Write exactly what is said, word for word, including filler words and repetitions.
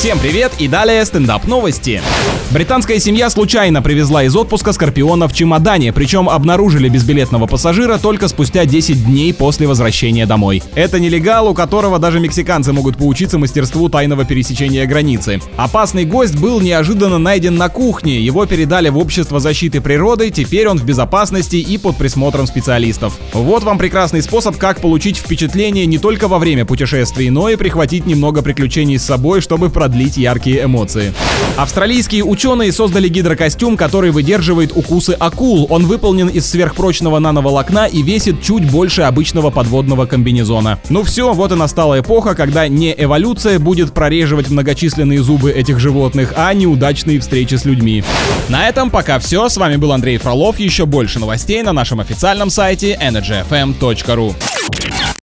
Всем привет и далее стендап новости. Британская семья случайно привезла из отпуска скорпиона в чемодане, причем обнаружили безбилетного пассажира только спустя десять дней после возвращения домой. Это нелегал, у которого даже мексиканцы могут поучиться мастерству тайного пересечения границы. Опасный гость был неожиданно найден на кухне, его передали в Общество защиты природы, теперь он в безопасности и под присмотром специалистов. Вот вам прекрасный способ, как получить впечатление не только во время путешествий, но и прихватить немного приключений с собой, чтобы продлить яркие эмоции. Австралийские ученые создали гидрокостюм, который выдерживает укусы акул. Он выполнен из сверхпрочного нановолокна и весит чуть больше обычного подводного комбинезона. Ну все, вот и настала эпоха, когда не эволюция будет прореживать многочисленные зубы этих животных, а неудачные встречи с людьми. На этом пока все. С вами был Андрей Фролов. Еще больше новостей на нашем официальном сайте energyfm точка ru.